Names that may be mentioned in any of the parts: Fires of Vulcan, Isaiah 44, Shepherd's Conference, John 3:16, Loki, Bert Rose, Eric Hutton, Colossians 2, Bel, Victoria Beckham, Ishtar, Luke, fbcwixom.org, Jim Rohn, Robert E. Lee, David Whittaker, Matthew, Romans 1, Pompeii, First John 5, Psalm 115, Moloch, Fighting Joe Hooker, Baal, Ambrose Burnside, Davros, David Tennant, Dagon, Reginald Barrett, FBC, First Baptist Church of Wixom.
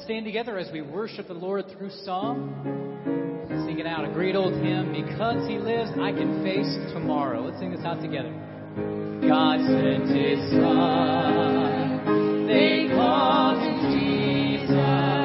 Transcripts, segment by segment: Let's stand together as we worship the Lord through song. Sing it out, a great old hymn. Because he lives, I can face tomorrow. Let's sing this out together. God sent his son. They called him Jesus.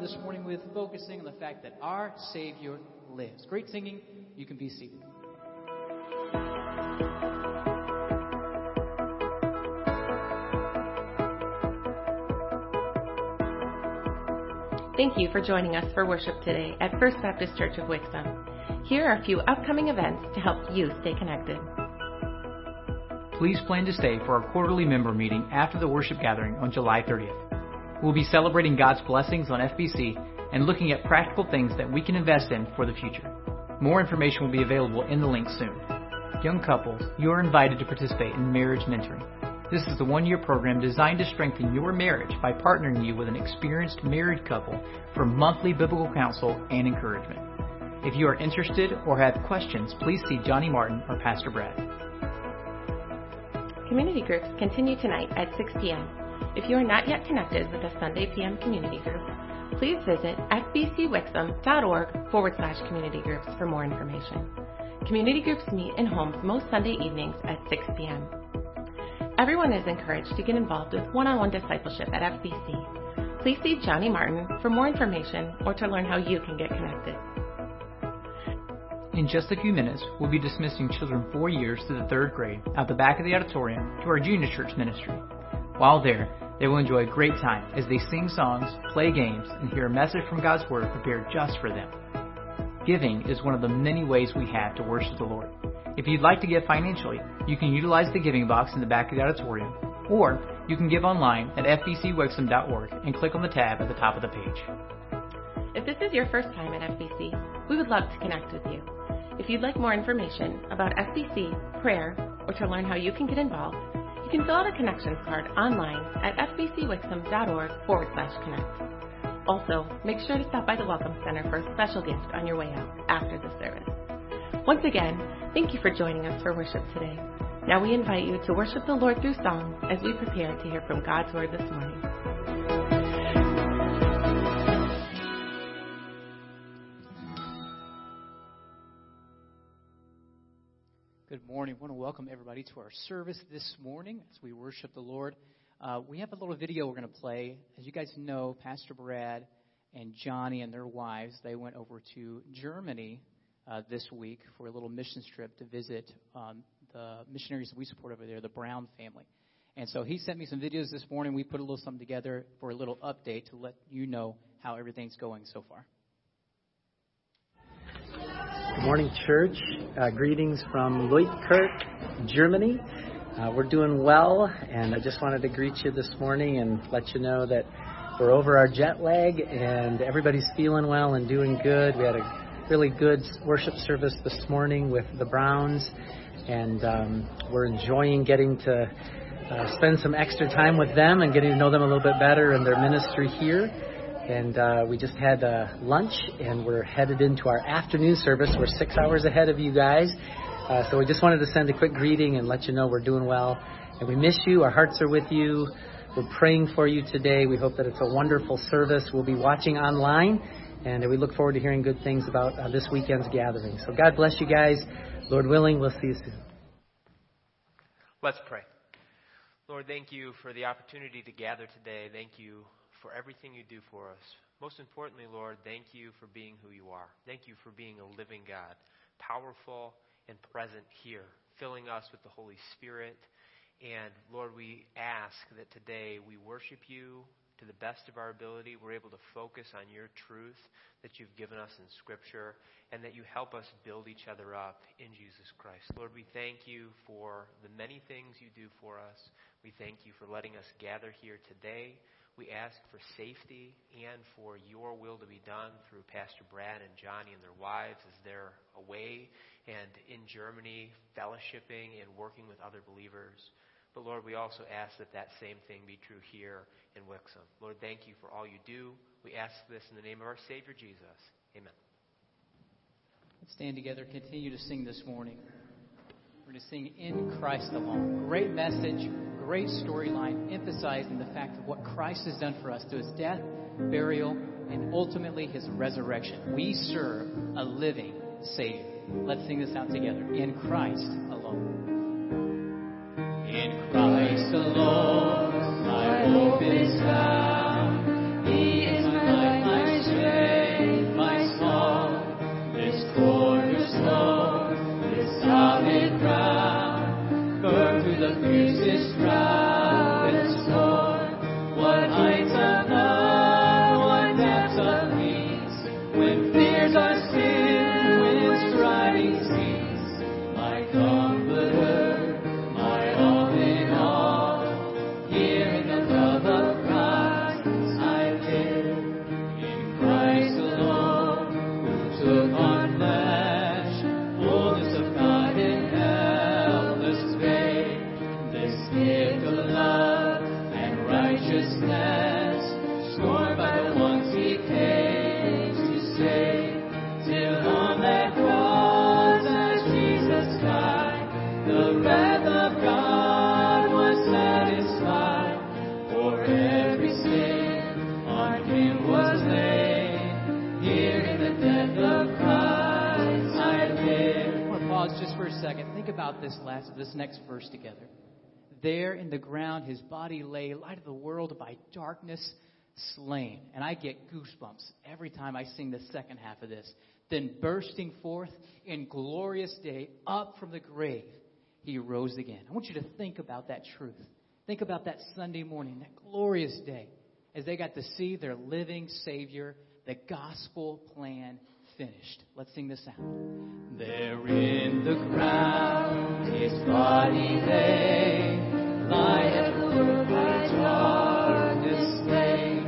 This morning with focusing on the fact that our Savior lives. Great singing. You can be seated. Thank you for joining us for worship today at First Baptist Church of Wixom. Here are a few upcoming events to help you stay connected. Please plan to stay for our quarterly member meeting after the worship gathering on July 30th. We'll be celebrating God's blessings on FBC and looking at practical things that we can invest in for the future. More information will be available in the link soon. Young couples, you are invited to participate in marriage mentoring. This is the one-year program designed to strengthen your marriage by partnering you with an experienced married couple for monthly biblical counsel and encouragement. If you are interested or have questions, please see Johnny Martin or Pastor Brad. Community groups continue tonight at 6 p.m. If you are not yet connected with a Sunday PM community group, please visit fbcwixom.org/community groups for more information. Community groups meet in homes most Sunday evenings at 6 p.m. Everyone is encouraged to get involved with one-on-one discipleship at FBC. Please see Johnny Martin for more information or to learn how you can get connected. In just a few minutes, we'll be dismissing children 4 years to the 3rd grade out the back of the auditorium to our junior church ministry. While there, they will enjoy a great time as they sing songs, play games, and hear a message from God's Word prepared just for them. Giving is one of the many ways we have to worship the Lord. If you'd like to give financially, you can utilize the giving box in the back of the auditorium, or you can give online at fbcwixom.org and click on the tab at the top of the page. If this is your first time at FBC, we would love to connect with you. If you'd like more information about FBC, prayer, or to learn how you can get involved, you can fill out a connections card online at fbcwixom.org/connect. Also, make sure to stop by the Welcome Center for a special gift on your way out after the service. Once again, thank you for joining us for worship today. Now we invite you to worship the Lord through song as we prepare to hear from God's Word this morning. Good morning. I want to welcome everybody to our service this morning as we worship the Lord. We have a little video we're going to play. As you guys know, Pastor Brad and Johnny and their wives, they went over to Germany this week for a little missions trip to visit the missionaries that we support over there, the Brown family. And so he sent me some videos this morning. We put a little something together for a little update to let you know how everything's going so far. Good morning, church. Greetings from Leutkirch, Germany. We're doing well, and I just wanted to greet you this morning and let you know that we're over our jet lag, and everybody's feeling well and doing good. We had a really good worship service this morning with the Browns, and we're enjoying getting to spend some extra time with them and getting to know them a little bit better and their ministry here. And we just had lunch, and we're headed into our afternoon service. We're 6 hours ahead of you guys. So we just wanted to send a quick greeting and let you know we're doing well. And we miss you. Our hearts are with you. We're praying for you today. We hope that it's a wonderful service. We'll be watching online, and we look forward to hearing good things about this weekend's gathering. So God bless you guys. Lord willing, we'll see you soon. Let's pray. Lord, thank you for the opportunity to gather today. Thank you for everything you do for us. Most importantly, Lord, thank you for being who you are. Thank you for being a living God, powerful and present here, filling us with the Holy Spirit. And Lord, we ask that today we worship you to the best of our ability. We're able to focus on your truth that you've given us in Scripture, and that you help us build each other up in Jesus Christ. Lord, we thank you for the many things you do for us. We thank you for letting us gather here today. We ask for safety and for your will to be done through Pastor Brad and Johnny and their wives as they're away and in Germany fellowshipping and working with other believers. But Lord, we also ask that that same thing be true here in Wixom. Lord, thank you for all you do. We ask this in the name of our Savior Jesus. Amen. Let's stand together, continue to sing this morning. We're going to sing In Christ Alone. Great message, great storyline, emphasizing the fact of what Christ has done for us through his death, burial, and ultimately his resurrection. We serve a living Savior. Let's sing this out together. In Christ alone. In Christ alone, my hope is found. He is my life, my strength, my song, this cornerstone, this solid ground, burn through the fiercest drought. This next verse together. There in the ground his body lay, light of the world by darkness slain. And I get goosebumps every time I sing the second half of this. Then bursting forth in glorious day, up from the grave he rose again. I want you to think about that truth. Think about that Sunday morning, that glorious day, as they got to see their living Savior, the gospel plan finished. Let's sing this out. There in the ground his body lay, lie at the world by darkness slain,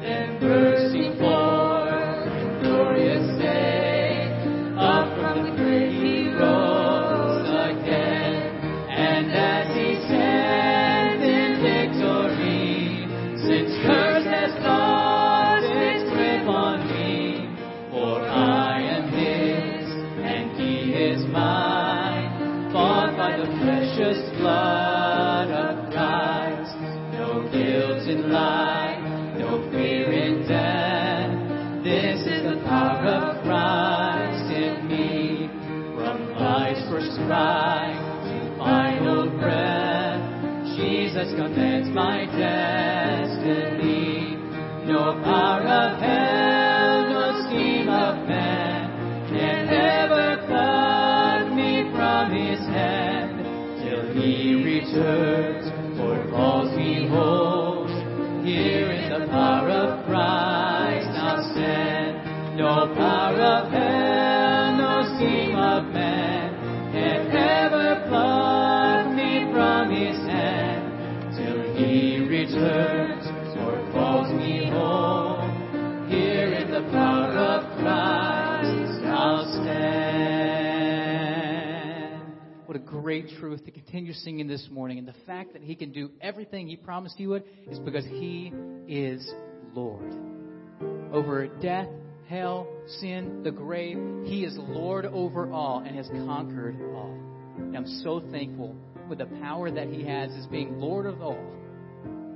then bursting forth in glorious day, up from the grave he rose again, and as he stands in victory, since curse has lost its grip on me, for I am his, and he is mine, bought by the precious blood of Christ. No guilt in life, no fear in death, this is the power of Christ in me. From life's first cry to final breath, Jesus commands my destiny. No power of hell of man can ever cut me from his hand, till he returns or calls me home. Here in the power of Christ I'll stand. No power of hell, no scheme of man can ever pluck me from his hand, till he returns or calls me home. Here in the power of Christ, great truth to continue singing this morning. And the fact that he can do everything he promised he would is because he is Lord. Over death, hell, sin, the grave, he is Lord over all and has conquered all. And I'm so thankful with the power that he has as being Lord of all,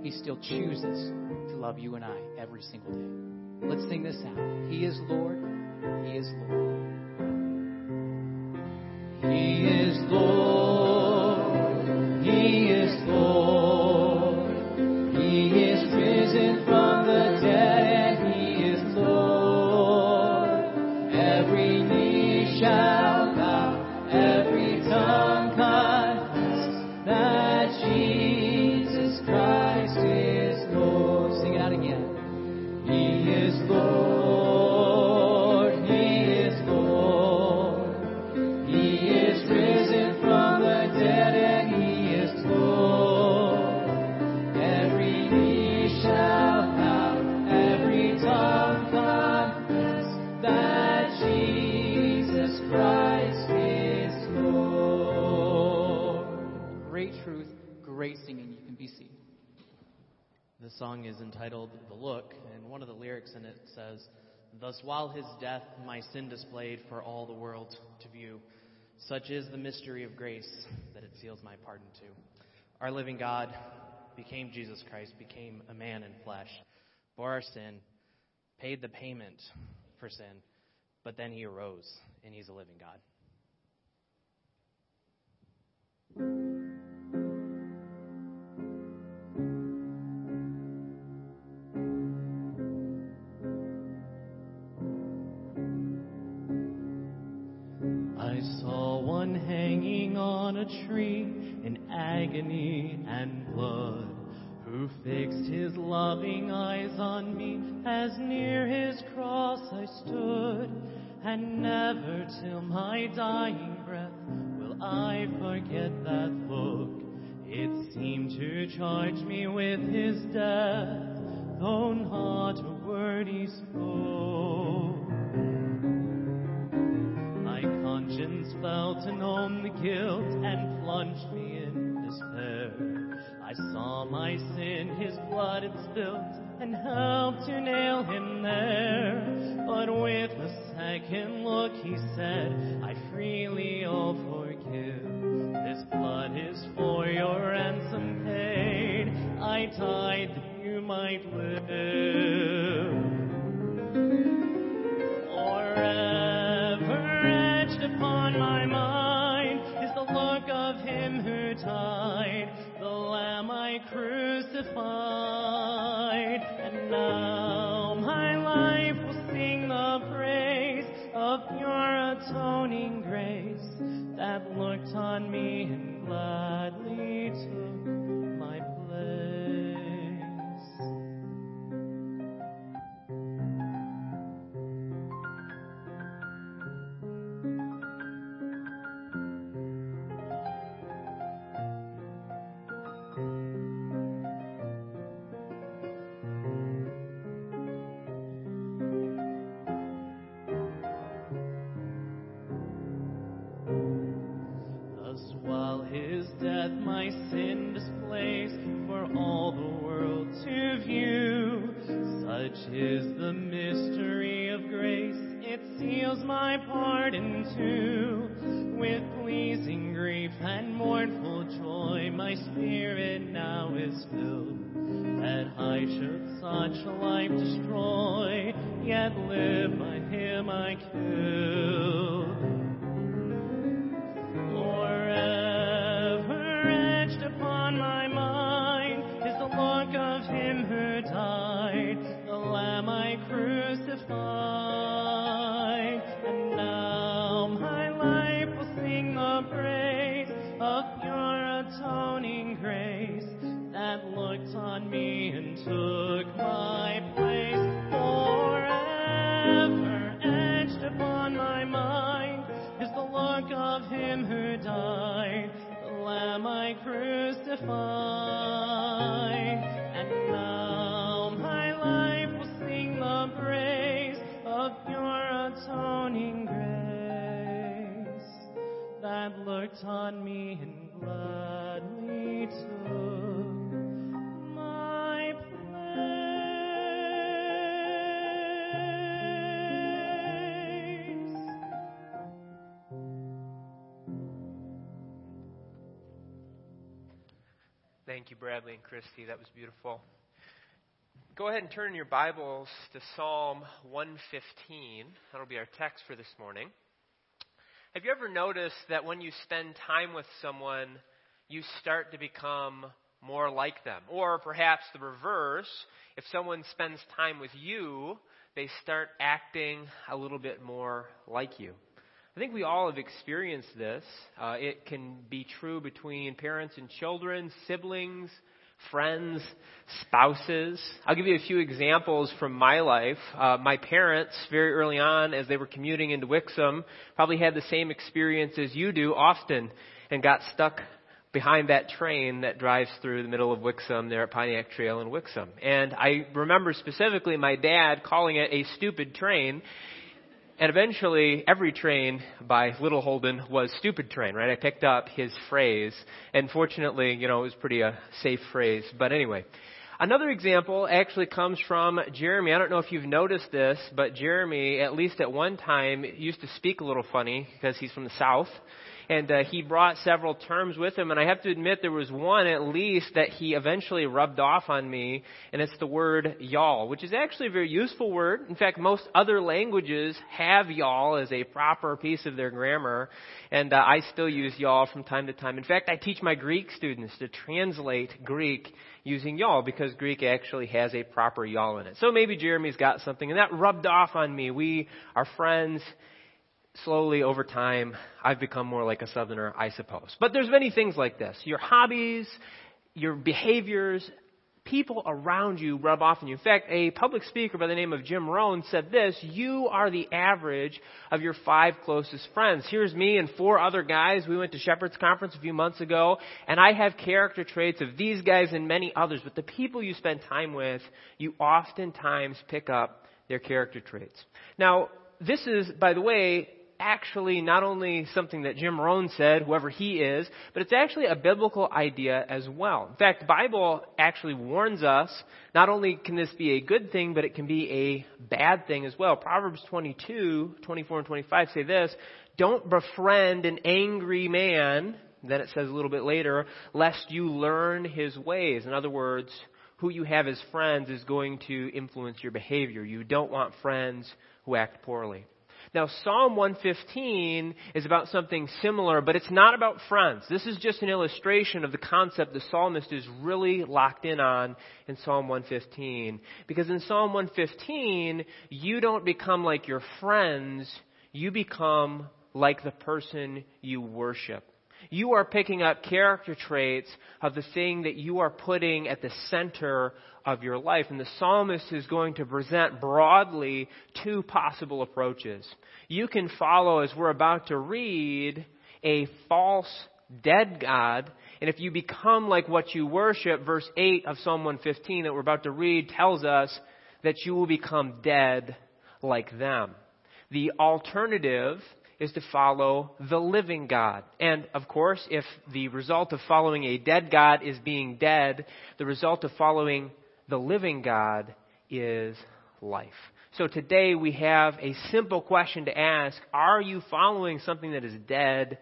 he still chooses to love you and I every single day. Let's sing this out. He is Lord. He is Lord. He is Lord. He is Lord. He is risen from the dead, and he is Lord. Every knee shall bow, every tongue confess that Jesus Christ is Lord. Sing it out again. He is Lord. The song is entitled The Look, and one of the lyrics in it says, "Thus while his death my sin displayed for all the world to view, such is the mystery of grace that it seals my pardon too. Our living God became Jesus Christ, became a man in flesh, bore our sin, paid the payment for sin, but then he arose, and he's a living God." Hanging on a tree in agony and blood, who fixed his loving eyes on me as near his cross I stood, and never till my dying breath will I forget that look. It seemed to charge me with his death, though not a word he spoke. Conscience felt and owned the guilt and plunged me in despair. I saw my sin, his blood it spilt, and helped to nail him there. But with a second look he said, I freely all forgive. This blood is for your ransom paid. I died that you might live forever. Upon my mind is the look of him who died, the Lamb I crucified. And now my life will sing the praise of your atoning grace that looked on me and gladly took my looked on me Thank you, Bradley and Christy. That was beautiful. Go ahead and turn your Bibles to Psalm 115. That'll be our text for this morning. Have you ever noticed that when you spend time with someone, you start to become more like them? Or perhaps the reverse, if someone spends time with you, they start acting a little bit more like you. I think we all have experienced this. It can be true between parents and children, siblings, friends, spouses. I'll give you a few examples from my life. My parents, very early on, as they were commuting into Wixom, probably had the same experience as you do often and got stuck behind that train that drives through the middle of Wixom there at Pontiac Trail in Wixom. And I remember specifically my dad calling it a stupid train. And eventually, every train by Little Holden was stupid train, right? I picked up his phrase, and fortunately, it was pretty a safe phrase. But anyway, another example actually comes from Jeremy. I don't know if you've noticed this, but Jeremy, at least at one time, used to speak a little funny because he's from the South. And he brought several terms with him, and I have to admit there was one at least that he eventually rubbed off on me, and it's the word y'all, which is actually a very useful word. In fact, most other languages have y'all as a proper piece of their grammar, and I still use y'all from time to time. In fact, I teach my Greek students to translate Greek using y'all because Greek actually has a proper y'all in it. So maybe Jeremy's got something, and that rubbed off on me. We are friends. Slowly, over time, I've become more like a Southerner, I suppose. But there's many things like this. Your hobbies, your behaviors, people around you rub off on you. In fact, a public speaker by the name of Jim Rohn said this: you are the average of your 5 closest friends. Here's me and 4 other guys. We went to Shepherd's Conference a few months ago, and I have character traits of these guys and many others. But the people you spend time with, you oftentimes pick up their character traits. Now, this is, by the way, actually not only something that Jim Rohn said, whoever he is, but it's actually a biblical idea as well. In fact, the Bible actually warns us, not only can this be a good thing, but it can be a bad thing as well. Proverbs 22:24-25 say this: don't befriend an angry man, then it says a little bit later, lest you learn his ways. In other words, who you have as friends is going to influence your behavior. You don't want friends who act poorly. Now, Psalm 115 is about something similar, but it's not about friends. This is just an illustration of the concept the psalmist is really locked in on in Psalm 115. Because in Psalm 115, you don't become like your friends, you become like the person you worship. You are picking up character traits of the thing that you are putting at the center of your life. And the psalmist is going to present broadly 2 possible approaches. You can follow, as we're about to read, a false dead god. And if you become like what you worship, verse 8 of Psalm 115 that we're about to read tells us that you will become dead like them. The alternative is to follow the living God. And, of course, if the result of following a dead God is being dead, the result of following the living God is life. So today we have a simple question to ask: are you following something that is dead,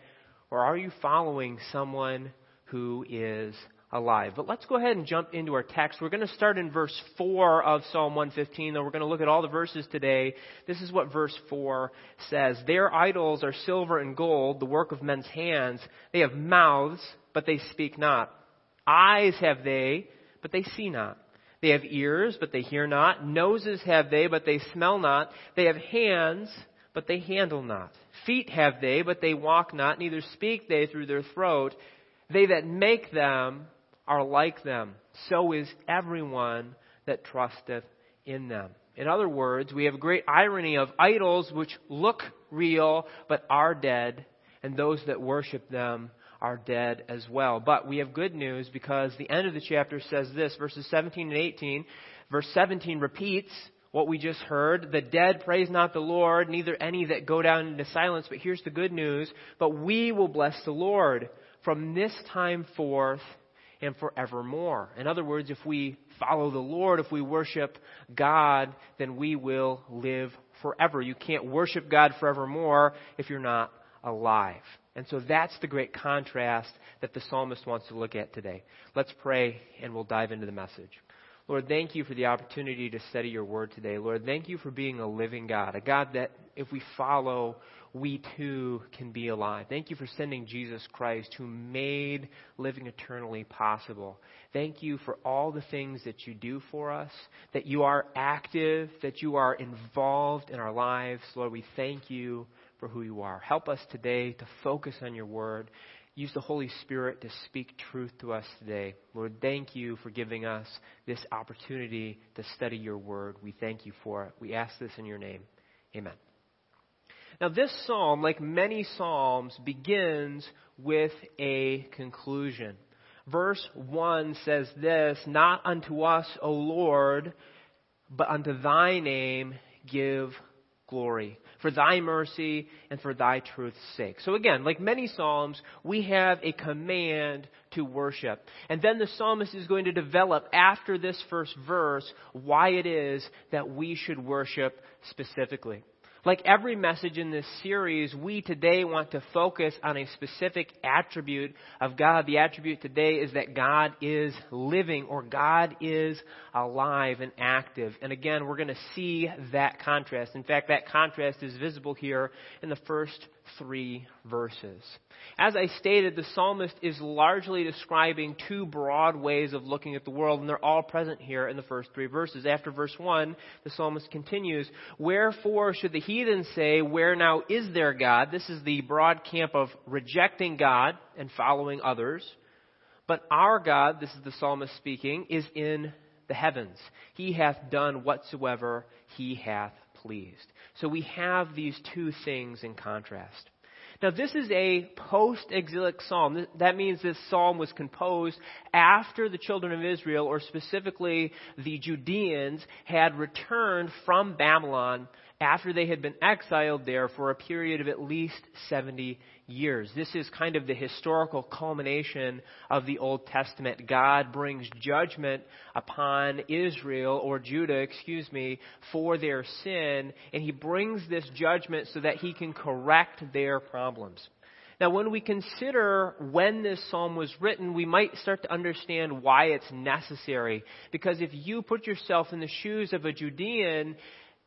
or are you following someone who is alive? But let's go ahead and jump into our text. We're going to start in verse 4 of Psalm 115, though we're going to look at all the verses today. This is what verse 4 says: their idols are silver and gold, the work of men's hands. They have mouths, but they speak not. Eyes have they, but they see not. They have ears, but they hear not. Noses have they, but they smell not. They have hands, but they handle not. Feet have they, but they walk not, neither speak they through their throat. They that make them are like them, so is everyone that trusteth in them. In other words, we have a great irony of idols which look real but are dead, and those that worship them are dead as well. But we have good news, because the end of the chapter says this, verses 17 and 18. Verse 17 repeats what we just heard: the dead praise not the Lord, neither any that go down into silence. But here's the good news: but we will bless the Lord from this time forth and forevermore. In other words, if we follow the Lord, if we worship God, then we will live forever. You can't worship God forevermore if you're not alive. And so that's the great contrast that the psalmist wants to look at today. Let's pray and we'll dive into the message. Lord, thank you for the opportunity to study your word today. Lord, thank you for being a living God, a God that if we follow, we too can be alive. Thank you for sending Jesus Christ, who made living eternally possible. Thank you for all the things that you do for us, that you are active, that you are involved in our lives. Lord, we thank you for who you are. Help us today to focus on your word. Use the Holy Spirit to speak truth to us today. Lord, thank you for giving us this opportunity to study your word. We thank you for it. We ask this in your name. Amen. Now, this psalm, like many psalms, begins with a conclusion. Verse 1 says this, "Not unto us, O Lord, but unto thy name give glory, for thy mercy and for thy truth's sake." So again, like many psalms, we have a command to worship. And then the psalmist is going to develop after this first verse why it is that we should worship specifically. Like every message in this series, we today want to focus on a specific attribute of God. The attribute today is that God is living, or God is alive and active. And again, we're going to see that contrast. In fact, that contrast is visible here in the first 3 verses. As I stated, the psalmist is largely describing 2 broad ways of looking at the world, and they're all present here in the first 3 verses. After verse 1, the psalmist continues, "Wherefore should the heathen say, where now is their God?" This is the broad camp of rejecting God and following others. "But our God," this is the psalmist speaking, "is in the heavens. He hath done whatsoever he hath pleased." So we have these 2 things in contrast. Now, this is a post-exilic psalm. That means this psalm was composed after the children of Israel, or specifically the Judeans, had returned from Babylon after they had been exiled there for a period of at least 70 years. This is kind of the historical culmination of the Old Testament. God brings judgment upon Israel, or Judah, for their sin, and he brings this judgment so that he can correct their problems. Now, when we consider when this psalm was written, we might start to understand why it's necessary. Because if you put yourself in the shoes of a Judean,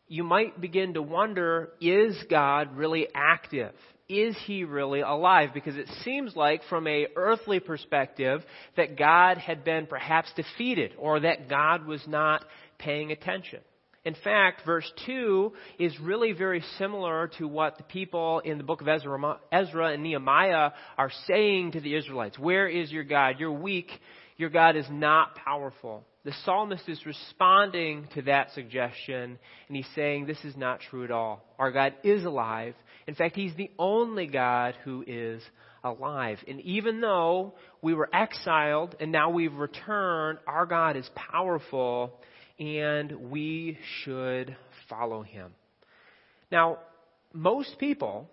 you might begin to wonder, is God really active? Is he really alive? Because it seems like from an earthly perspective that God had been perhaps defeated, or that God was not paying attention. In fact, verse 2 is really very similar to what the people in the book of Ezra and Nehemiah are saying to the Israelites. Where is your God? You're weak. Your God is not powerful. The psalmist is responding to that suggestion, and he's saying this is not true at all. Our God is alive. In fact, he's the only God who is alive. And even though we were exiled and now we've returned, our God is powerful, and we should follow him. Now, most people,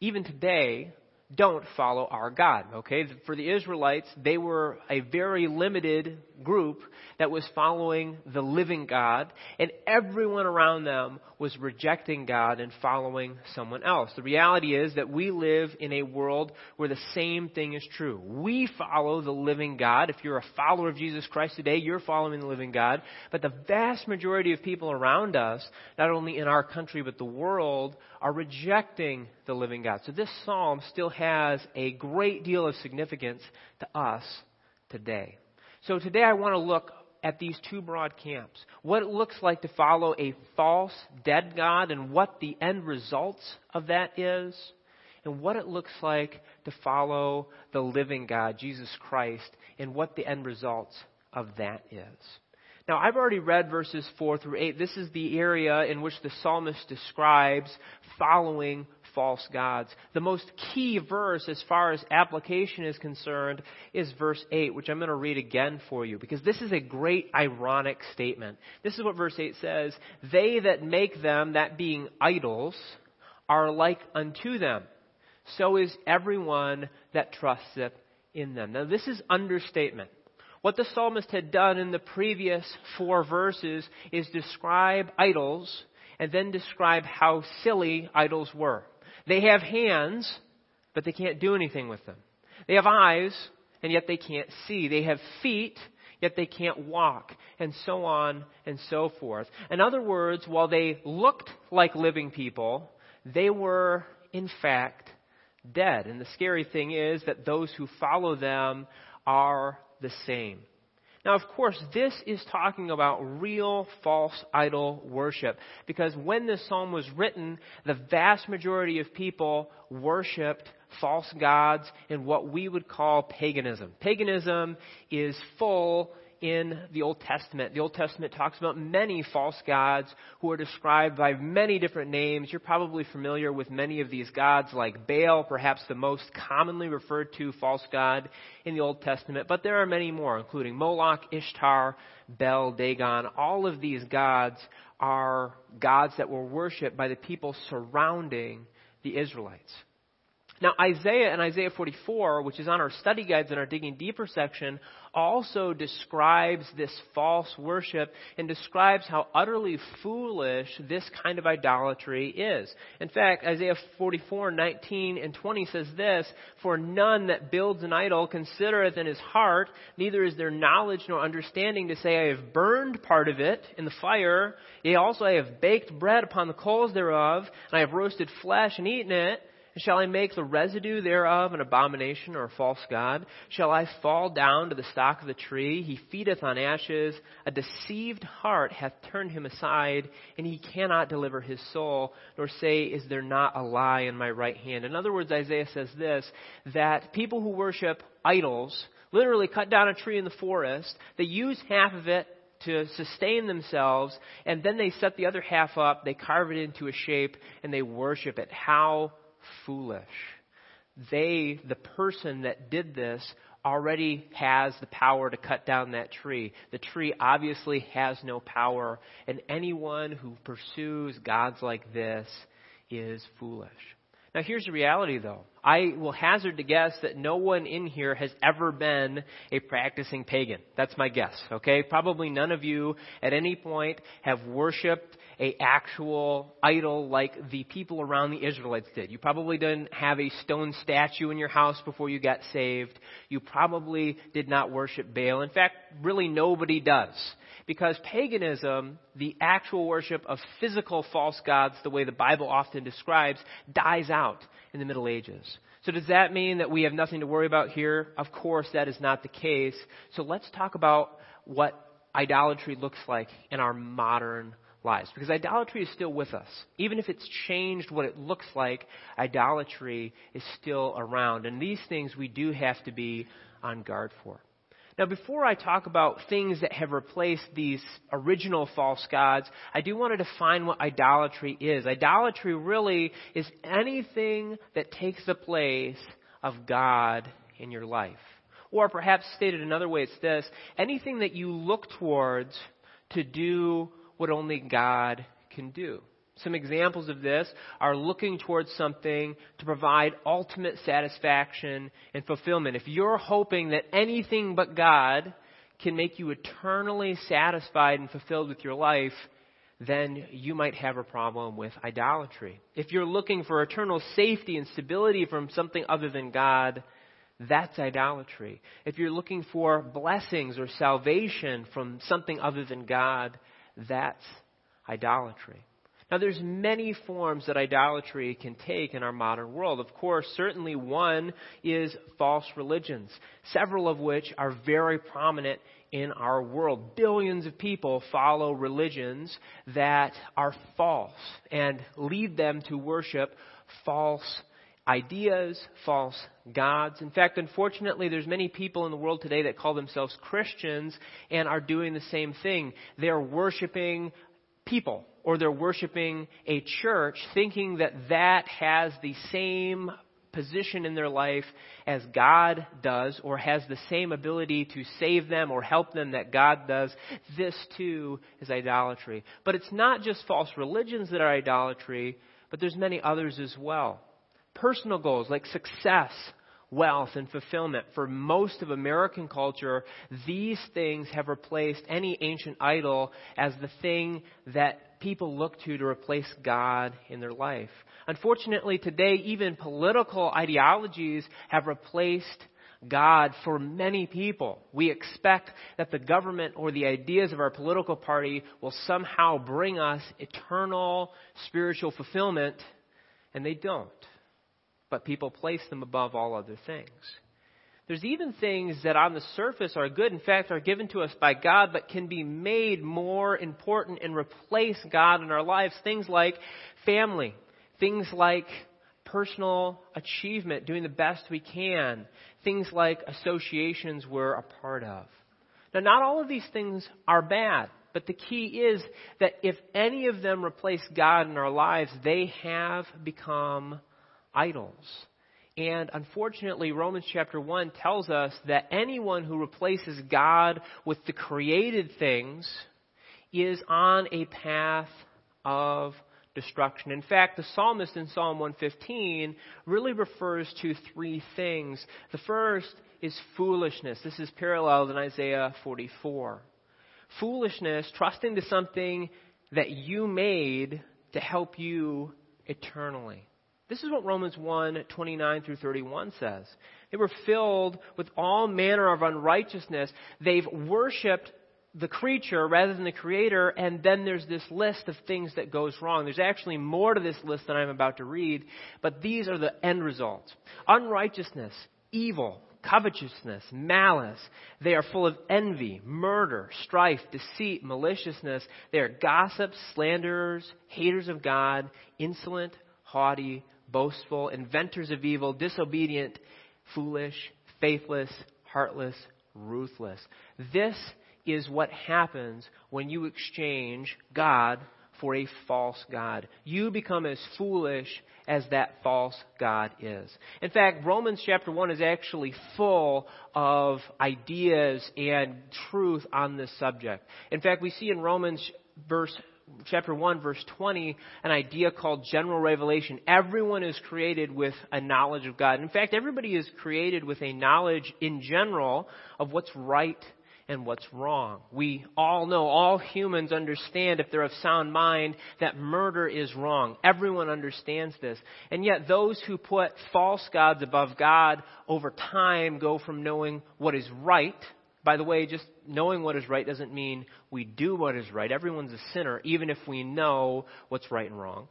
even today, don't follow our God, okay? For the Israelites, they were a very limited group that was following the living God, and everyone around them was rejecting God and following someone else. The reality is that we live in a world where the same thing is true. We follow the living God. If you're a follower of Jesus Christ today, you're following the living God. But the vast majority of people around us, not only in our country but the world, are rejecting the living God. So this psalm still has a great deal of significance to us today. So today I want to look at these 2 broad camps, what it looks like to follow a false, dead God and what the end results of that is, and what it looks like to follow the living God, Jesus Christ, and what the end results of that is. Now, I've already read verses 4 through 8. This is the area in which the psalmist describes following false gods. The most key verse as far as application is concerned is verse 8, which I'm going to read again for you, because this is a great ironic statement. This is what verse 8 says, "They that make them, that being idols, are like unto them. So is everyone that trusteth in them." Now, this is understatement. What the psalmist had done in the previous 4 verses is describe idols and then describe how silly idols were. They have hands, but they can't do anything with them. They have eyes, and yet they can't see. They have feet, yet they can't walk, and so on and so forth. In other words, while they looked like living people, they were, in fact, dead. And the scary thing is that those who follow them are the same. Now, of course, this is talking about real false idol worship, because when this psalm was written, the vast majority of people worshipped false gods in what we would call paganism. Paganism is full in the Old Testament. The Old Testament talks about many false gods who are described by many different names. You're probably familiar with many of these gods, like Baal, perhaps the most commonly referred to false god in the Old Testament. But there are many more, including Moloch, Ishtar, Bel, Dagon. All of these gods are gods that were worshipped by the people surrounding the Israelites. Now, Isaiah and Isaiah 44, which is on our study guides in our Digging Deeper section, also describes this false worship and describes how utterly foolish this kind of idolatry is. In fact, Isaiah 44, 19 and 20 says this: "For none that builds an idol considereth in his heart, neither is there knowledge nor understanding to say, I have burned part of it in the fire, yea, also I have baked bread upon the coals thereof, and I have roasted flesh and eaten it. Shall I make the residue thereof an abomination or a false god? Shall I fall down to the stock of the tree? He feedeth on ashes. A deceived heart hath turned him aside, and he cannot deliver his soul, nor say, is there not a lie in my right hand?" In other words, Isaiah says this, that people who worship idols literally cut down a tree in the forest. They use half of it to sustain themselves, and then they set the other half up. They carve it into a shape, and they worship it. How foolish. The person that did this already has the power to cut down that tree. The tree obviously has no power, and anyone who pursues gods like this is foolish. Now, here's the reality, though. I will hazard to guess that no one in here has ever been a practicing pagan. That's my guess, okay? Probably none of you at any point have worshipped an actual idol like the people around the Israelites did. You probably didn't have a stone statue in your house before you got saved. You probably did not worship Baal. In fact, really nobody does. Because paganism, the actual worship of physical false gods, the way the Bible often describes, dies out in the Middle Ages. So does that mean that we have nothing to worry about here? Of course, that is not the case. So let's talk about what idolatry looks like in our modern lives. Because idolatry is still with us. Even if it's changed what it looks like, idolatry is still around. And these things we do have to be on guard for. Now, before I talk about things that have replaced these original false gods, I do want to define what idolatry is. Idolatry really is anything that takes the place of God in your life. Or perhaps stated another way, it's this: anything that you look towards to do what only God can do. Some examples of this are looking towards something to provide ultimate satisfaction and fulfillment. If you're hoping that anything but God can make you eternally satisfied and fulfilled with your life, then you might have a problem with idolatry. If you're looking for eternal safety and stability from something other than God, that's idolatry. If you're looking for blessings or salvation from something other than God, that's idolatry. Now, there's many forms that idolatry can take in our modern world. Of course, certainly one is false religions, several of which are very prominent in our world. Billions of people follow religions that are false and lead them to worship false ideas, false gods. In fact, unfortunately, there's many people in the world today that call themselves Christians and are doing the same thing. They're worshiping people, or they're worshiping a church, thinking that that has the same position in their life as God does, or has the same ability to save them or help them that God does. This, too, is idolatry. But it's not just false religions that are idolatry, but there's many others as well. Personal goals like success wealth, and fulfillment. For most of American culture, these things have replaced any ancient idol as the thing that people look to replace God in their life. Unfortunately, today, even political ideologies have replaced God for many people. We expect that the government or the ideas of our political party will somehow bring us eternal spiritual fulfillment, and they don't. But people place them above all other things. There's even things that on the surface are good, in fact, are given to us by God, but can be made more important and replace God in our lives. Things like family, things like personal achievement, doing the best we can, things like associations we're a part of. Now, not all of these things are bad, but the key is that if any of them replace God in our lives, they have become idols. And unfortunately, Romans chapter 1 tells us that anyone who replaces God with the created things is on a path of destruction. In fact, the psalmist in Psalm 115 really refers to three things. The first is foolishness. This is paralleled in Isaiah 44. Foolishness, trusting to something that you made to help you eternally. This is what Romans 1:29-31 says. They were filled with all manner of unrighteousness. They've worshipped the creature rather than the creator, and then there's this list of things that goes wrong. There's actually more to this list than I'm about to read, but these are the end results. Unrighteousness, evil, covetousness, malice. They are full of envy, murder, strife, deceit, maliciousness. They are gossips, slanderers, haters of God, insolent, haughty, boastful, inventors of evil, disobedient, foolish, faithless, heartless, ruthless. This is what happens when you exchange God for a false god. You become as foolish as that false god is. In fact, Romans chapter 1 is actually full of ideas and truth on this subject. In fact, we see in Romans chapter 1, verse 20, an idea called general revelation. Everyone is created with a knowledge of God. In fact, everybody is created with a knowledge in general of what's right and what's wrong. We all know, all humans understand, if they're of sound mind, that murder is wrong. Everyone understands this. And yet those who put false gods above God over time go from knowing what is right. By the way, just knowing what is right doesn't mean we do what is right. Everyone's a sinner, even if we know what's right and wrong.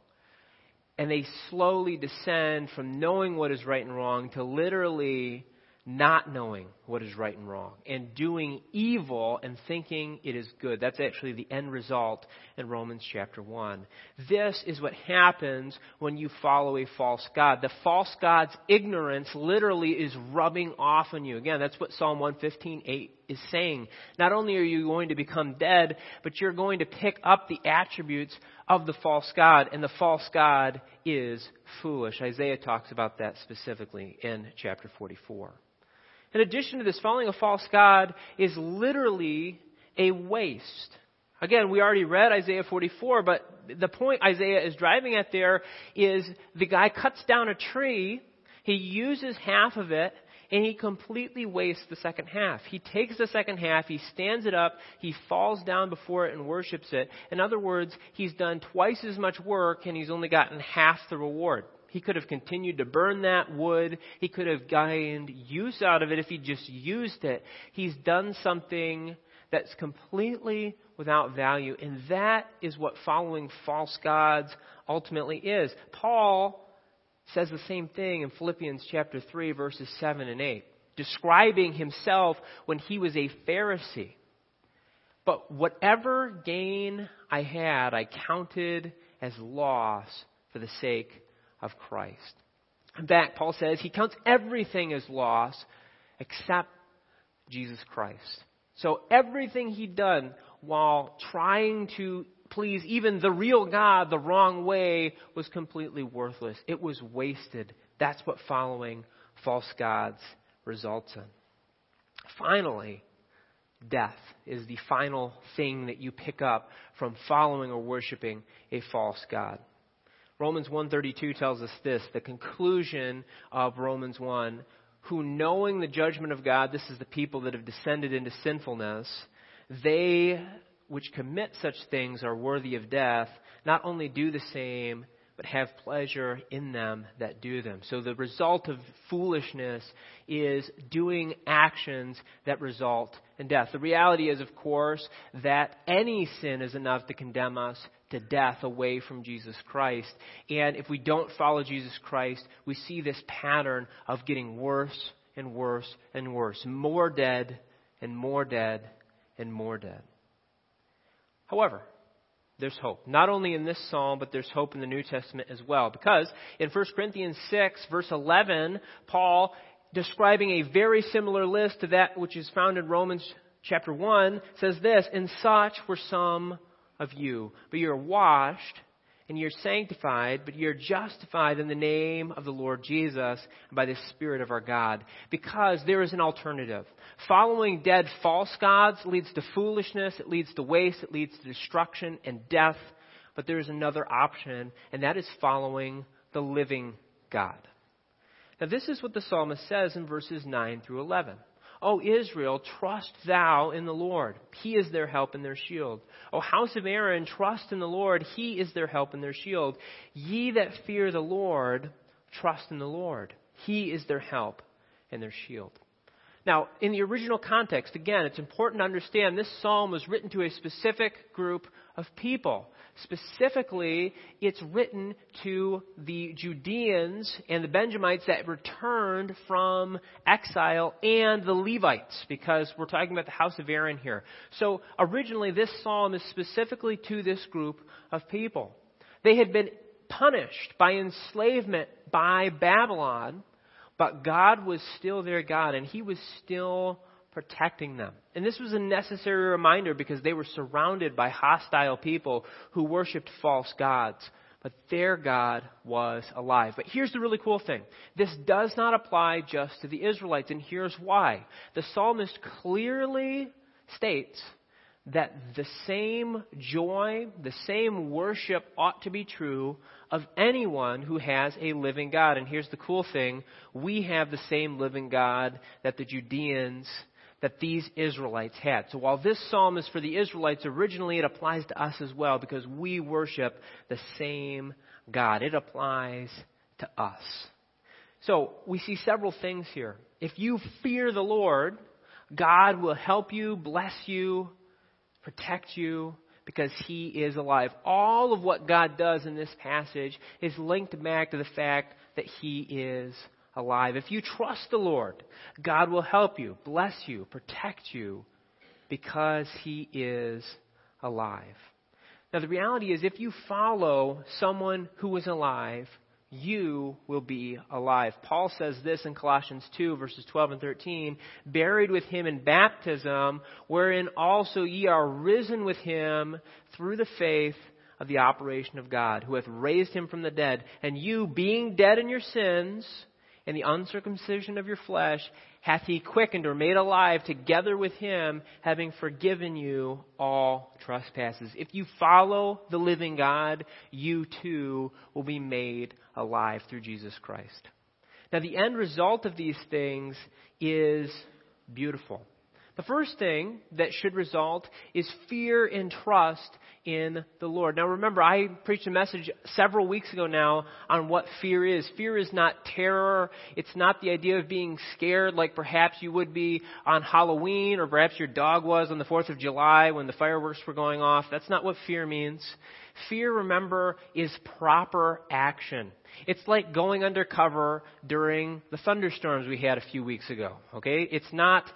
And they slowly descend from knowing what is right and wrong to literally not knowing what is right and wrong, and doing evil and thinking it is good. That's actually the end result in Romans chapter 1. This is what happens when you follow a false god. The false god's ignorance literally is rubbing off on you. Again, that's what Psalm 115:8 is saying. Not only are you going to become dead, but you're going to pick up the attributes of the false god, and the false god is foolish. Isaiah talks about that specifically in chapter 44. In addition to this, following a false god is literally a waste. Again, we already read Isaiah 44, but the point Isaiah is driving at there is the guy cuts down a tree, he uses half of it, and he completely wastes the second half. He takes the second half, he stands it up, he falls down before it and worships it. In other words, he's done twice as much work and he's only gotten half the reward. He could have continued to burn that wood. He could have gained use out of it if he just used it. He's done something that's completely without value. And that is what following false gods ultimately is. Paul says the same thing in Philippians chapter 3, verses 7 and 8, describing himself when he was a Pharisee. But whatever gain I had, I counted as loss for the sake of Christ. In fact, Paul says he counts everything as loss except Jesus Christ. So everything he'd done while trying to please even the real God the wrong way was completely worthless. It was wasted. That's what following false gods results in. Finally, death is the final thing that you pick up from following or worshiping a false god. Romans 1:32 tells us this, the conclusion of Romans 1, who, knowing the judgment of God, this is the people that have descended into sinfulness, they which commit such things are worthy of death, not only do the same, but have pleasure in them that do them. So the result of foolishness is doing actions that result in death. The reality is, of course, that any sin is enough to condemn us to death away from Jesus Christ. And if we don't follow Jesus Christ, we see this pattern of getting worse and worse and worse. More dead and more dead and more dead. However, there's hope, not only in this psalm, but there's hope in the New Testament as well. Because in 1 Corinthians 6, verse 11, Paul, describing a very similar list to that which is found in Romans chapter 1, says this, "And such were some of you, but you're washed and you're sanctified, but you're justified in the name of the Lord Jesus and by the Spirit of our God." Because there is an alternative. Following dead false gods leads to foolishness, it leads to waste, it leads to destruction and death. But there is another option, and that is following the living God. Now this is what the psalmist says in verses 9 through 11. "O Israel, trust thou in the Lord. He is their help and their shield. O house of Aaron, trust in the Lord. He is their help and their shield. Ye that fear the Lord, trust in the Lord. He is their help and their shield." Now, in the original context, again, it's important to understand this psalm was written to a specific group of people. Specifically, it's written to the Judeans and the Benjamites that returned from exile and the Levites, because we're talking about the house of Aaron here. So originally, this psalm is specifically to this group of people. They had been punished by enslavement by Babylon, but God was still their God, and He was still protecting them. And this was a necessary reminder because they were surrounded by hostile people who worshipped false gods. But their God was alive. But here's the really cool thing. This does not apply just to the Israelites, and here's why. The psalmist clearly states that the same joy, the same worship ought to be true of anyone who has a living God. And here's the cool thing. We have the same living God that the Judeans, that these Israelites had. So while this psalm is for the Israelites, originally it applies to us as well because we worship the same God. It applies to us. So we see several things here. If you fear the Lord, God will help you, bless you, protect you, because He is alive. All of what God does in this passage is linked back to the fact that He is alive. If you trust the Lord, God will help you, bless you, protect you, because He is alive. Now the reality is, if you follow someone who is alive, you will be alive. Paul says this in Colossians 2, verses 12 and 13, "Buried with Him in baptism, wherein also ye are risen with Him through the faith of the operation of God, who hath raised Him from the dead. And you, being dead in your sins, and the uncircumcision of your flesh, hath He quickened or made alive together with Him, having forgiven you all trespasses." If you follow the living God, you too will be made alive through Jesus Christ. Now, the end result of these things is beautiful. The first thing that should result is fear and trust in the Lord. Now remember, I preached a message several weeks ago now on what fear is. Fear is not terror. It's not the idea of being scared like perhaps you would be on Halloween or perhaps your dog was on the 4th of July when the fireworks were going off. That's not what fear means. Fear, remember, is proper action. It's like going undercover during the thunderstorms we had a few weeks ago. Okay? It's not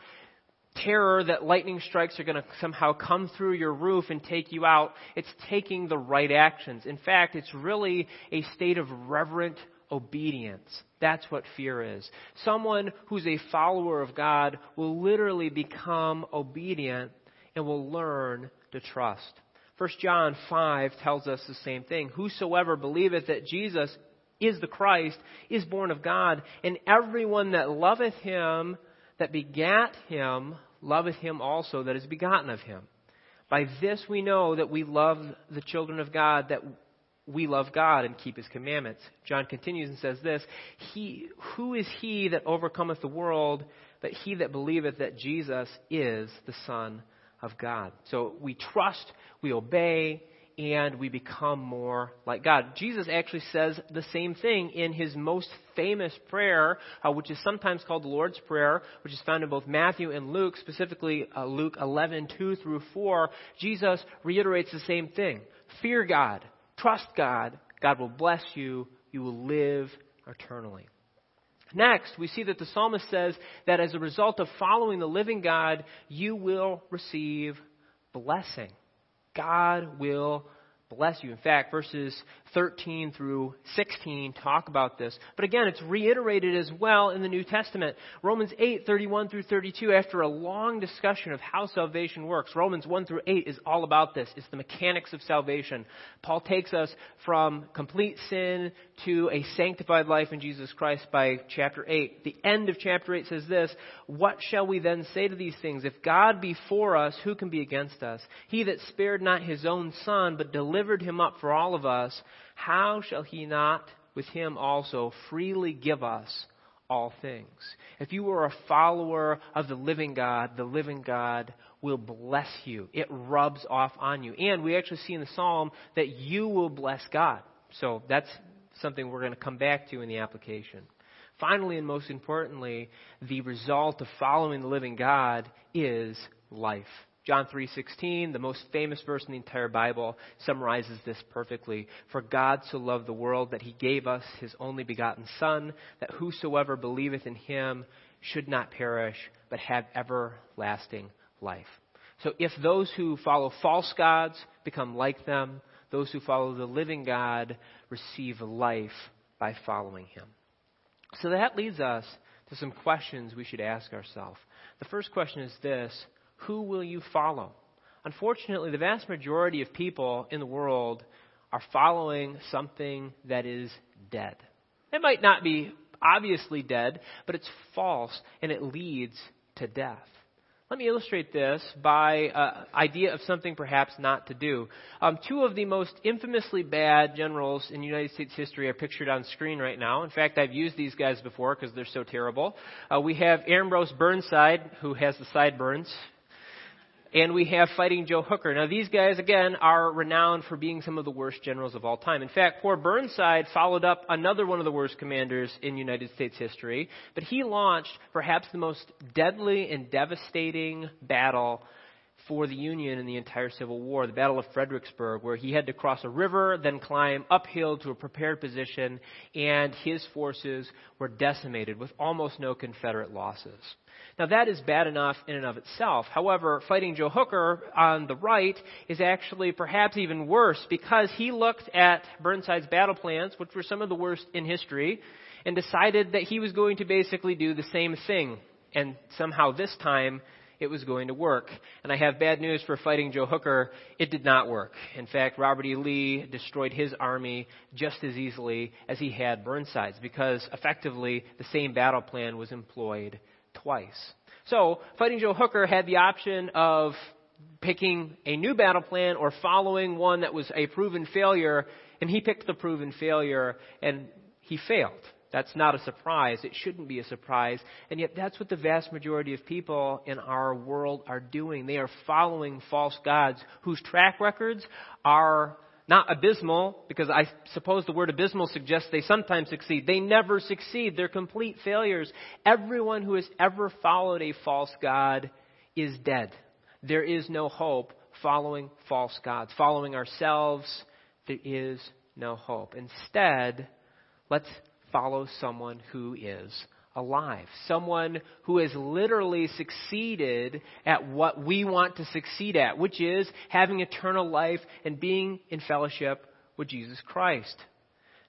terror that lightning strikes are going to somehow come through your roof and take you out. It's taking the right actions. In fact, it's really a state of reverent obedience. That's what fear is. Someone who's a follower of God will literally become obedient and will learn to trust. First John 5 tells us the same thing. "Whosoever believeth that Jesus is the Christ is born of God, and everyone that loveth Him, that begat Him, loveth Him also that is begotten of Him. By this we know that we love the children of God, that we love God and keep his commandments. John continues and says this, Who is he that overcometh the world, but he that believeth that Jesus is the Son of God? So we trust, we obey, and we become more like God. Jesus actually says the same thing in his most famous prayer, which is sometimes called the Lord's Prayer, which is found in both Matthew and Luke, specifically Luke 11:2-4. Jesus reiterates the same thing. Fear God. Trust God. God will bless you. You will live eternally. Next, we see that the psalmist says that as a result of following the living God, you will receive blessing. God will bless you. In fact, verses 13-16 talk about this. But again, it's reiterated as well in the New Testament. Romans 8:31-32, after a long discussion of how salvation works. Romans 1-8 is all about this. It's the mechanics of salvation. Paul takes us from complete sin to a sanctified life in Jesus Christ by chapter 8. The end of chapter 8 says this, "What shall we then say to these things? If God be for us, who can be against us? He that spared not his own son, but delivered him up for all of us, how shall he not with him also freely give us all things?" If you are a follower of the living God will bless you. It rubs off on you. And we actually see in the psalm that you will bless God. So that's something we're going to come back to in the application. Finally, and most importantly, the result of following the living God is life. John 3:16, the most famous verse in the entire Bible, summarizes this perfectly. For God so loved the world that he gave us his only begotten Son, that whosoever believeth in him should not perish, but have everlasting life. So if those who follow false gods become like them, those who follow the living God receive life by following him. So that leads us to some questions we should ask ourselves. The first question is this. Who will you follow? Unfortunately, the vast majority of people in the world are following something that is dead. It might not be obviously dead, but it's false and it leads to death. Let me illustrate this by idea of something perhaps not to do. Two of the most infamously bad generals in United States history are pictured on screen right now. In fact, I've used these guys before because they're so terrible. We have Ambrose Burnside, who has the sideburns. And we have Fighting Joe Hooker. Now, these guys, again, are renowned for being some of the worst generals of all time. In fact, poor Burnside followed up another one of the worst commanders in United States history. But he launched perhaps the most deadly and devastating battle for the Union in the entire Civil War, the Battle of Fredericksburg, where he had to cross a river, then climb uphill to a prepared position, and his forces were decimated with almost no Confederate losses. Now, that is bad enough in and of itself. However, Fighting Joe Hooker on the right is actually perhaps even worse because he looked at Burnside's battle plans, which were some of the worst in history, and decided that he was going to basically do the same thing. And somehow this time, it was going to work. And I have bad news for Fighting Joe Hooker. It did not work. In fact, Robert E. Lee destroyed his army just as easily as he had Burnside's because effectively the same battle plan was employed twice. So Fighting Joe Hooker had the option of picking a new battle plan or following one that was a proven failure, and he picked the proven failure, and he failed. That's not a surprise. It shouldn't be a surprise. And yet that's what the vast majority of people in our world are doing. They are following false gods whose track records are not abysmal, because I suppose the word abysmal suggests they sometimes succeed. They never succeed. They're complete failures. Everyone who has ever followed a false god is dead. There is no hope following false gods. Following ourselves, there is no hope. Instead, let's follow someone who is alive, someone who has literally succeeded at what we want to succeed at, which is having eternal life and being in fellowship with Jesus Christ.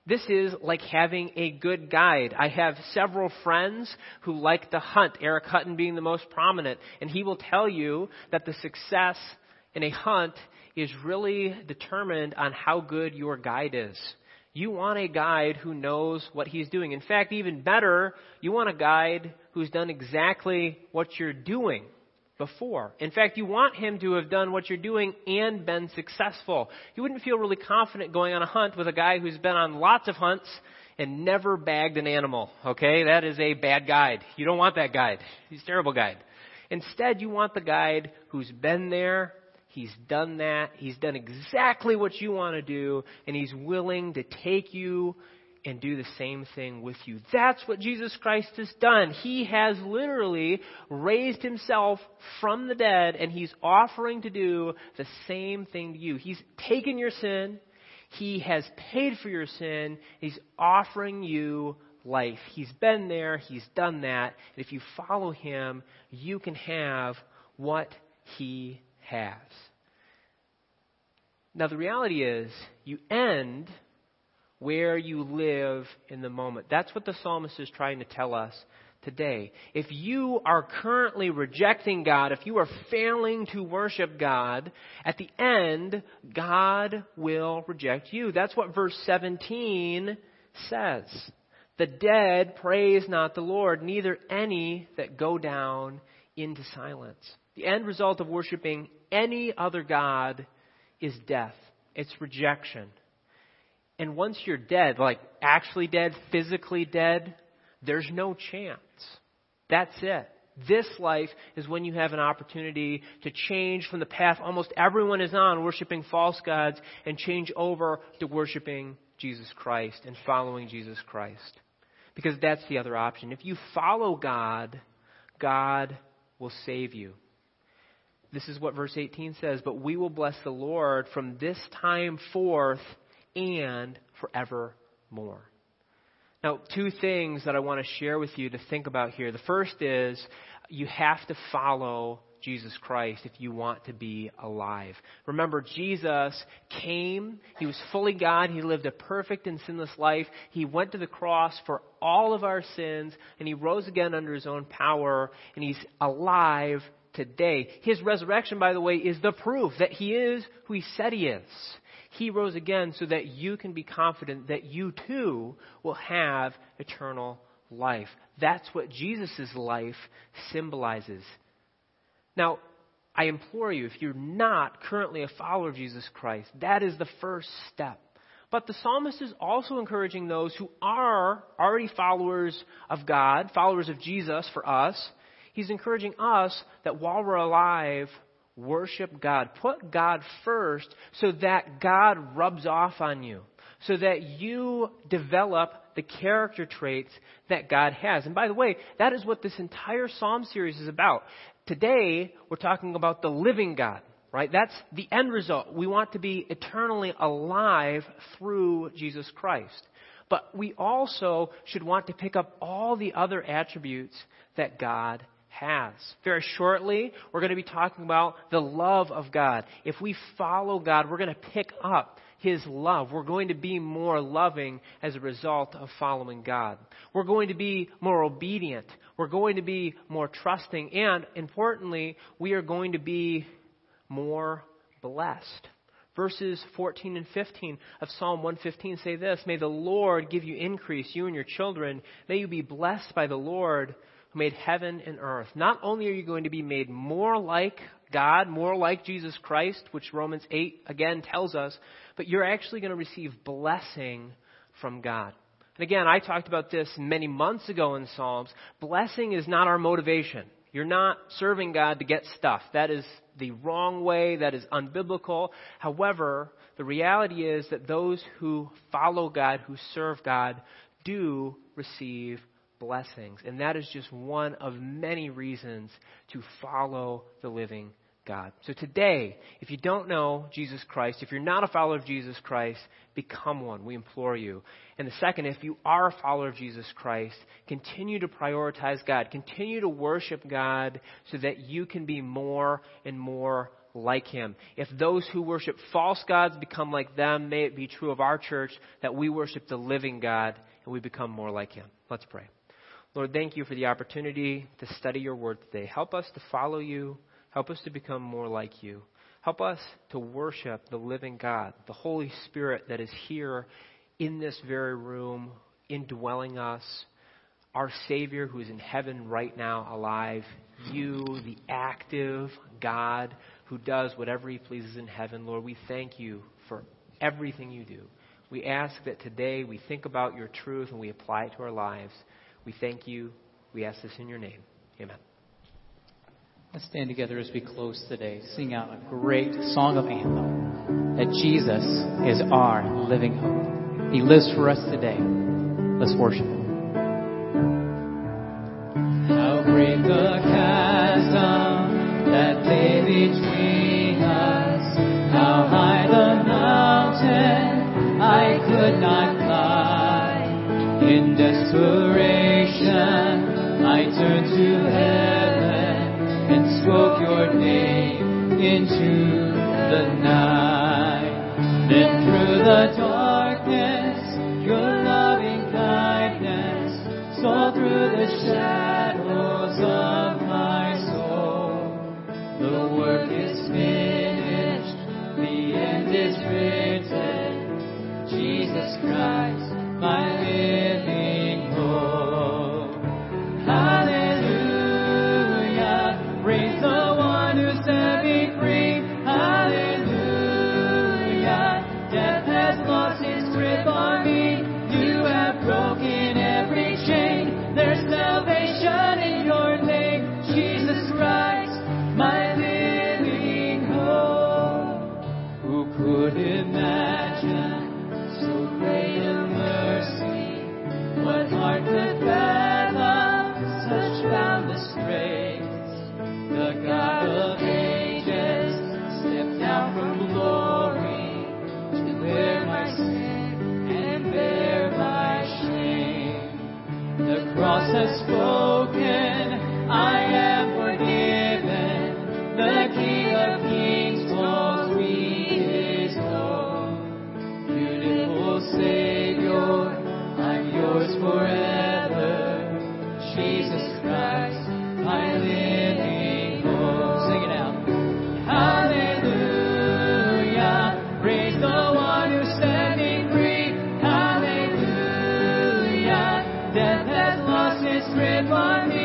This is like having a good guide. I have several friends who like to hunt, Eric Hutton being the most prominent, and he will tell you that the success in a hunt is really determined on how good your guide is. You want a guide who knows what he's doing. In fact, even better, you want a guide who's done exactly what you're doing. before. In fact, you want him to have done what you're doing and been successful. You wouldn't feel really confident going on a hunt with a guy who's been on lots of hunts and never bagged an animal. Okay, that is a bad guide. You don't want that guide. He's a terrible guide. Instead, you want the guide who's been there, he's done that, he's done exactly what you want to do, and he's willing to take you and do the same thing with you. That's what Jesus Christ has done. He has literally raised himself from the dead, and he's offering to do the same thing to you. He's taken your sin, he has paid for your sin, he's offering you life. He's been there, he's done that. And if you follow him, you can have what he has. Now the reality is, you end where you live in the moment. That's what the psalmist is trying to tell us today. If you are currently rejecting God, if you are failing to worship God, at the end, God will reject you. That's what verse 17 says. The dead praise not the Lord, neither any that go down into silence. The end result of worshiping any other god is death. It's rejection. And once you're dead, like actually dead, physically dead, there's no chance. That's it. This life is when you have an opportunity to change from the path almost everyone is on, worshiping false gods, and change over to worshiping Jesus Christ and following Jesus Christ. Because that's the other option. If you follow God, God will save you. This is what verse 18 says, but we will bless the Lord from this time forth and forevermore. Now, two things that I want to share with you to think about here. The first is you have to follow Jesus Christ if you want to be alive. Remember, Jesus came. He was fully God. He lived a perfect and sinless life. He went to the cross for all of our sins, and he rose again under his own power, and he's alive today. His resurrection, by the way, is the proof that he is who he said he is. He rose again so that you can be confident that you too will have eternal life. That's what Jesus' life symbolizes. Now, I implore you, if you're not currently a follower of Jesus Christ, that is the first step. But the psalmist is also encouraging those who are already followers of God, followers of Jesus for us. He's encouraging us that while we're alive, worship God. Put God first so that God rubs off on you, so that you develop the character traits that God has. And by the way, that is what this entire psalm series is about. Today, we're talking about the living God, right? That's the end result. We want to be eternally alive through Jesus Christ. But we also should want to pick up all the other attributes that God has. Very shortly, we're going to be talking about the love of God. If we follow God, we're going to pick up his love. We're going to be more loving as a result of following God. We're going to be more obedient. We're going to be more trusting, and importantly, we are going to be more blessed. Verses 14 and 15 of Psalm 115 say this, may the Lord give you increase, you and your children. May you be blessed by the Lord who made heaven and earth. Not only are you going to be made more like God, more like Jesus Christ, which Romans 8 again tells us, but you're actually going to receive blessing from God. And again, I talked about this many months ago in Psalms. Blessing is not our motivation. You're not serving God to get stuff. That is the wrong way. That is unbiblical. However, the reality is that those who follow God, who serve God, do receive blessings. And that is just one of many reasons to follow the living God. So today, if you don't know Jesus Christ, if you're not a follower of Jesus Christ, become one. We implore you. And the second, if you are a follower of Jesus Christ, continue to prioritize God. Continue to worship God so that you can be more and more like him. If those who worship false gods become like them, may it be true of our church that we worship the living God and we become more like him. Let's pray. Lord, thank you for the opportunity to study your word today. Help us to follow you. Help us to become more like you. Help us to worship the living God, the Holy Spirit that is here in this very room, indwelling us, our Savior who is in heaven right now, alive you, the active God who does whatever he pleases in heaven. Lord, we thank you for everything you do. We ask that today we think about your truth and we apply it to our lives. We thank you. We ask this in your name. Amen. Let's stand together as we close today. Sing out a great song of anthem that Jesus is our living hope. He lives for us today. Let's worship him. How great the chasm that lay between us, how high the mountain I could not climb. In desperation I turned to heaven and spoke your name into the night. Then through the darkness your loving kindness saw through the shadows of my soul. The work is finished, the end is written. Jesus Christ, my living hope. Hallelujah, praise the one who set me free. Hallelujah, death has lost its grip on me. You have broken every chain. There's salvation in your name, Jesus Christ, my living hope. Who could imagine so great a mercy? What heart could fathom such boundless grace? The God of ages stepped out from glory to bear my sin and bear my shame. The cross has spoken, I am forgiven. The King of Kings calls me his own. Beautiful Savior, I'm yours forever. Jesus Christ, my living hope. Sing it out. Hallelujah, praise the one who set me free. Hallelujah, death has lost its grip on me.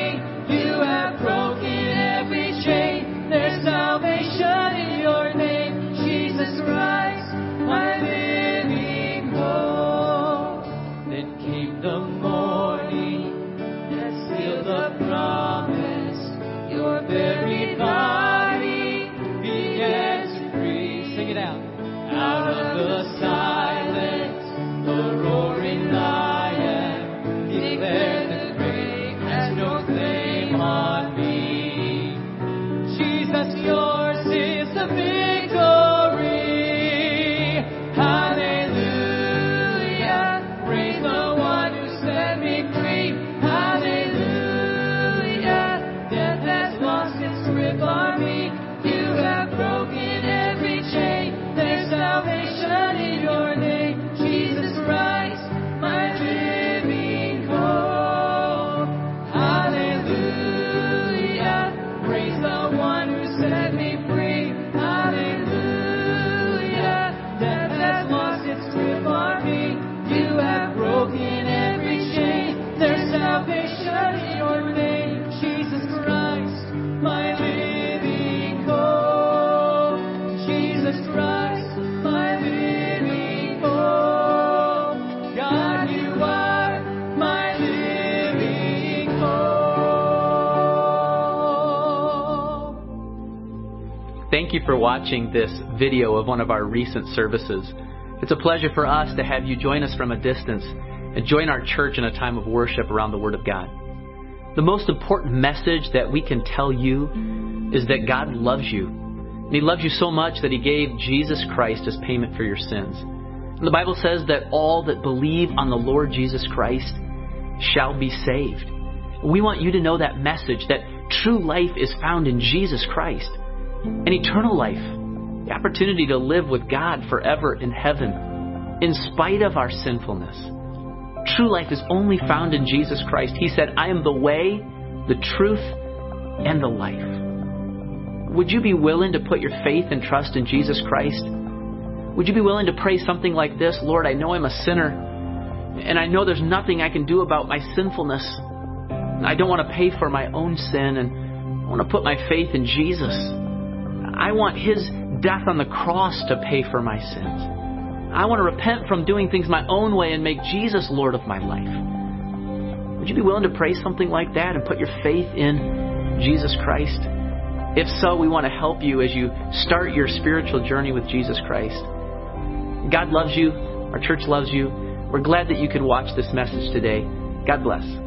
Thank you for watching this video of one of our recent services. It's a pleasure for us to have you join us from a distance and join our church in a time of worship around the Word of God. The most important message that we can tell you is that God loves you. And He loves you so much that He gave Jesus Christ as payment for your sins. And the Bible says that all that believe on the Lord Jesus Christ shall be saved. We want you to know that message, that true life is found in Jesus Christ. An eternal life, the opportunity to live with God forever in heaven, in spite of our sinfulness. True life is only found in Jesus Christ. He said, I am the way, the truth, and the life. Would you be willing to put your faith and trust in Jesus Christ? Would you be willing to pray something like this? Lord, I know I'm a sinner, and I know there's nothing I can do about my sinfulness. I don't want to pay for my own sin, and I want to put my faith in Jesus. I want His death on the cross to pay for my sins. I want to repent from doing things my own way and make Jesus Lord of my life. Would you be willing to pray something like that and put your faith in Jesus Christ? If so, we want to help you as you start your spiritual journey with Jesus Christ. God loves you. Our church loves you. We're glad that you could watch this message today. God bless.